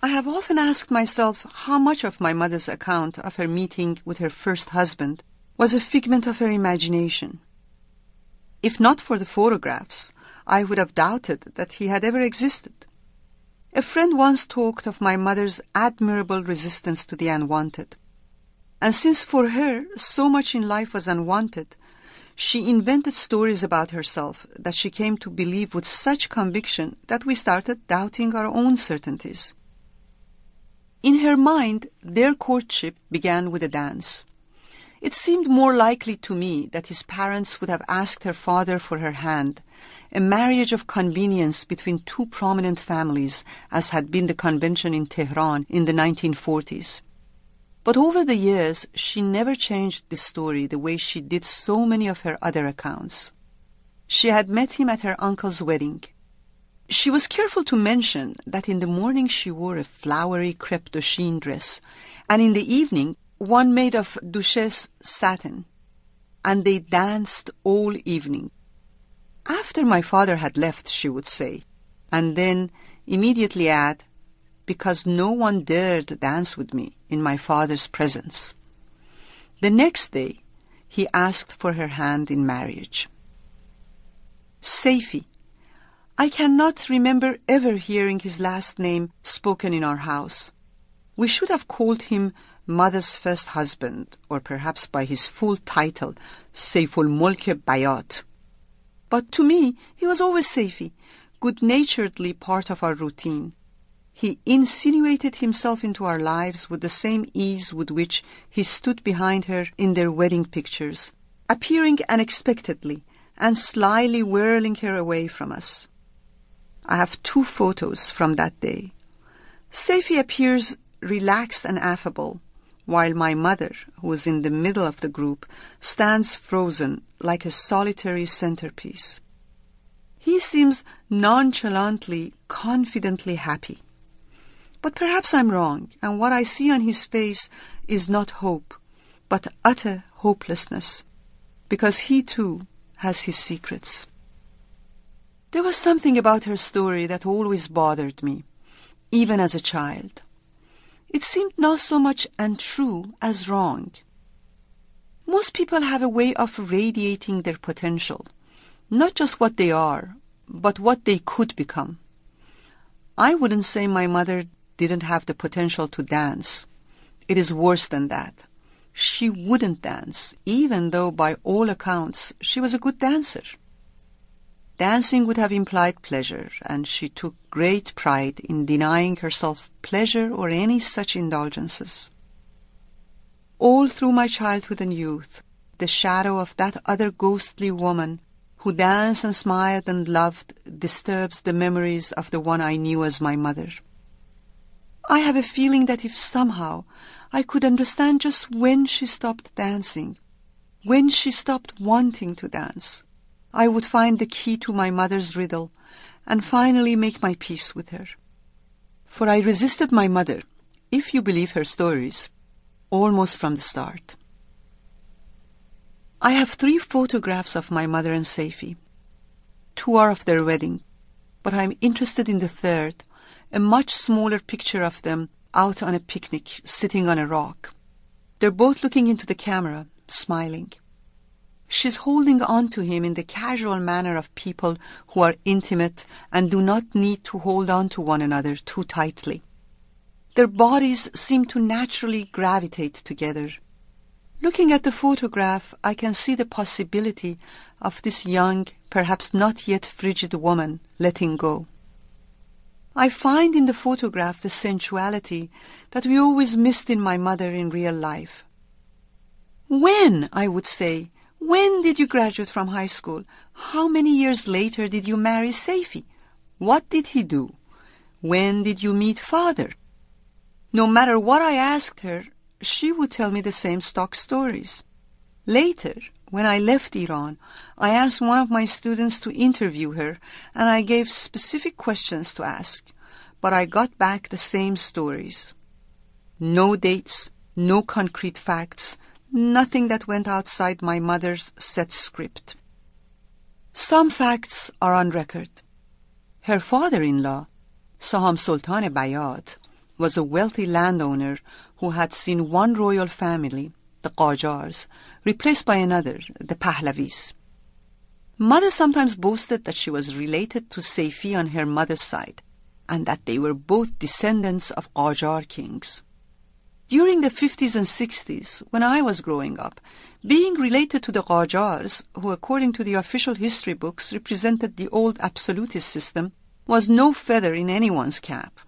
I have often asked myself how much of my mother's account of her meeting with her first husband was a figment of her imagination. If not for the photographs, I would have doubted that he had ever existed. A friend once talked of my mother's admirable resistance to the unwanted. And since for her so much in life was unwanted, she invented stories about herself that she came to believe with such conviction that we started doubting our own certainties. In her mind, their courtship began with a dance. It seemed more likely to me that his parents would have asked her father for her hand, a marriage of convenience between two prominent families, as had been the convention in Tehran in the 1940s. But over the years, she never changed the story the way she did so many of her other accounts. She had met him at her uncle's wedding. She was careful to mention that in the morning she wore a flowery crêpe de Chine dress, and in the evening one made of duchesse satin, and they danced all evening. After my father had left, she would say, and then immediately add, because no one dared dance with me in my father's presence. The next day, he asked for her hand in marriage. Seyfi, I cannot remember ever hearing his last name spoken in our house. We should have called him Mother's first husband, or perhaps by his full title, Seyfol Molk Bayat. But to me, he was always Seyfi, good-naturedly part of our routine. He insinuated himself into our lives with the same ease with which he stood behind her in their wedding pictures, appearing unexpectedly and slyly whirling her away from us. I have two photos from that day. Seyfi appears relaxed and affable, while my mother, who is in the middle of the group, stands frozen like a solitary centerpiece. He seems nonchalantly, confidently happy. But perhaps I'm wrong, and what I see on his face is not hope, but utter hopelessness, because he too has his secrets. There was something about her story that always bothered me, even as a child. It seemed not so much untrue as wrong. Most people have a way of radiating their potential, not just what they are, but what they could become. I wouldn't say my mother didn't have the potential to dance. It is worse than that. She wouldn't dance, even though by all accounts she was a good dancer. Dancing would have implied pleasure, and she took great pride in denying herself pleasure or any such indulgences. All through my childhood and youth, the shadow of that other ghostly woman who danced and smiled and loved disturbs the memories of the one I knew as my mother. I have a feeling that if somehow I could understand just when she stopped dancing, when she stopped wanting to dance, I would find the key to my mother's riddle and finally make my peace with her. For I resisted my mother, if you believe her stories, almost from the start. I have three photographs of my mother and Seyfi. Two are of their wedding, but I am interested in the third, a much smaller picture of them out on a picnic, sitting on a rock. They're both looking into the camera, smiling. She's holding on to him in the casual manner of people who are intimate and do not need to hold on to one another too tightly. Their bodies seem to naturally gravitate together. Looking at the photograph, I can see the possibility of this young, perhaps not yet frigid woman letting go. I find in the photograph the sensuality that we always missed in my mother in real life. When, I would say, when did you graduate from high school? How many years later did you marry Seyfi? What did he do? When did you meet father? No matter what I asked her, she would tell me the same stock stories. Later, when I left Iran, I asked one of my students to interview her, and I gave specific questions to ask, but I got back the same stories. No dates, no concrete facts, nothing that went outside my mother's set script. Some facts are on record. Her father-in-law, Saham Sultan-e-Bayat, was a wealthy landowner who had seen one royal family, the Qajars, replaced by another, the Pahlavis. Mother sometimes boasted that she was related to Seyfi on her mother's side, and that they were both descendants of Qajar kings. During the 50s and 60s, when I was growing up, being related to the Qajars, who according to the official history books represented the old absolutist system, was no feather in anyone's cap.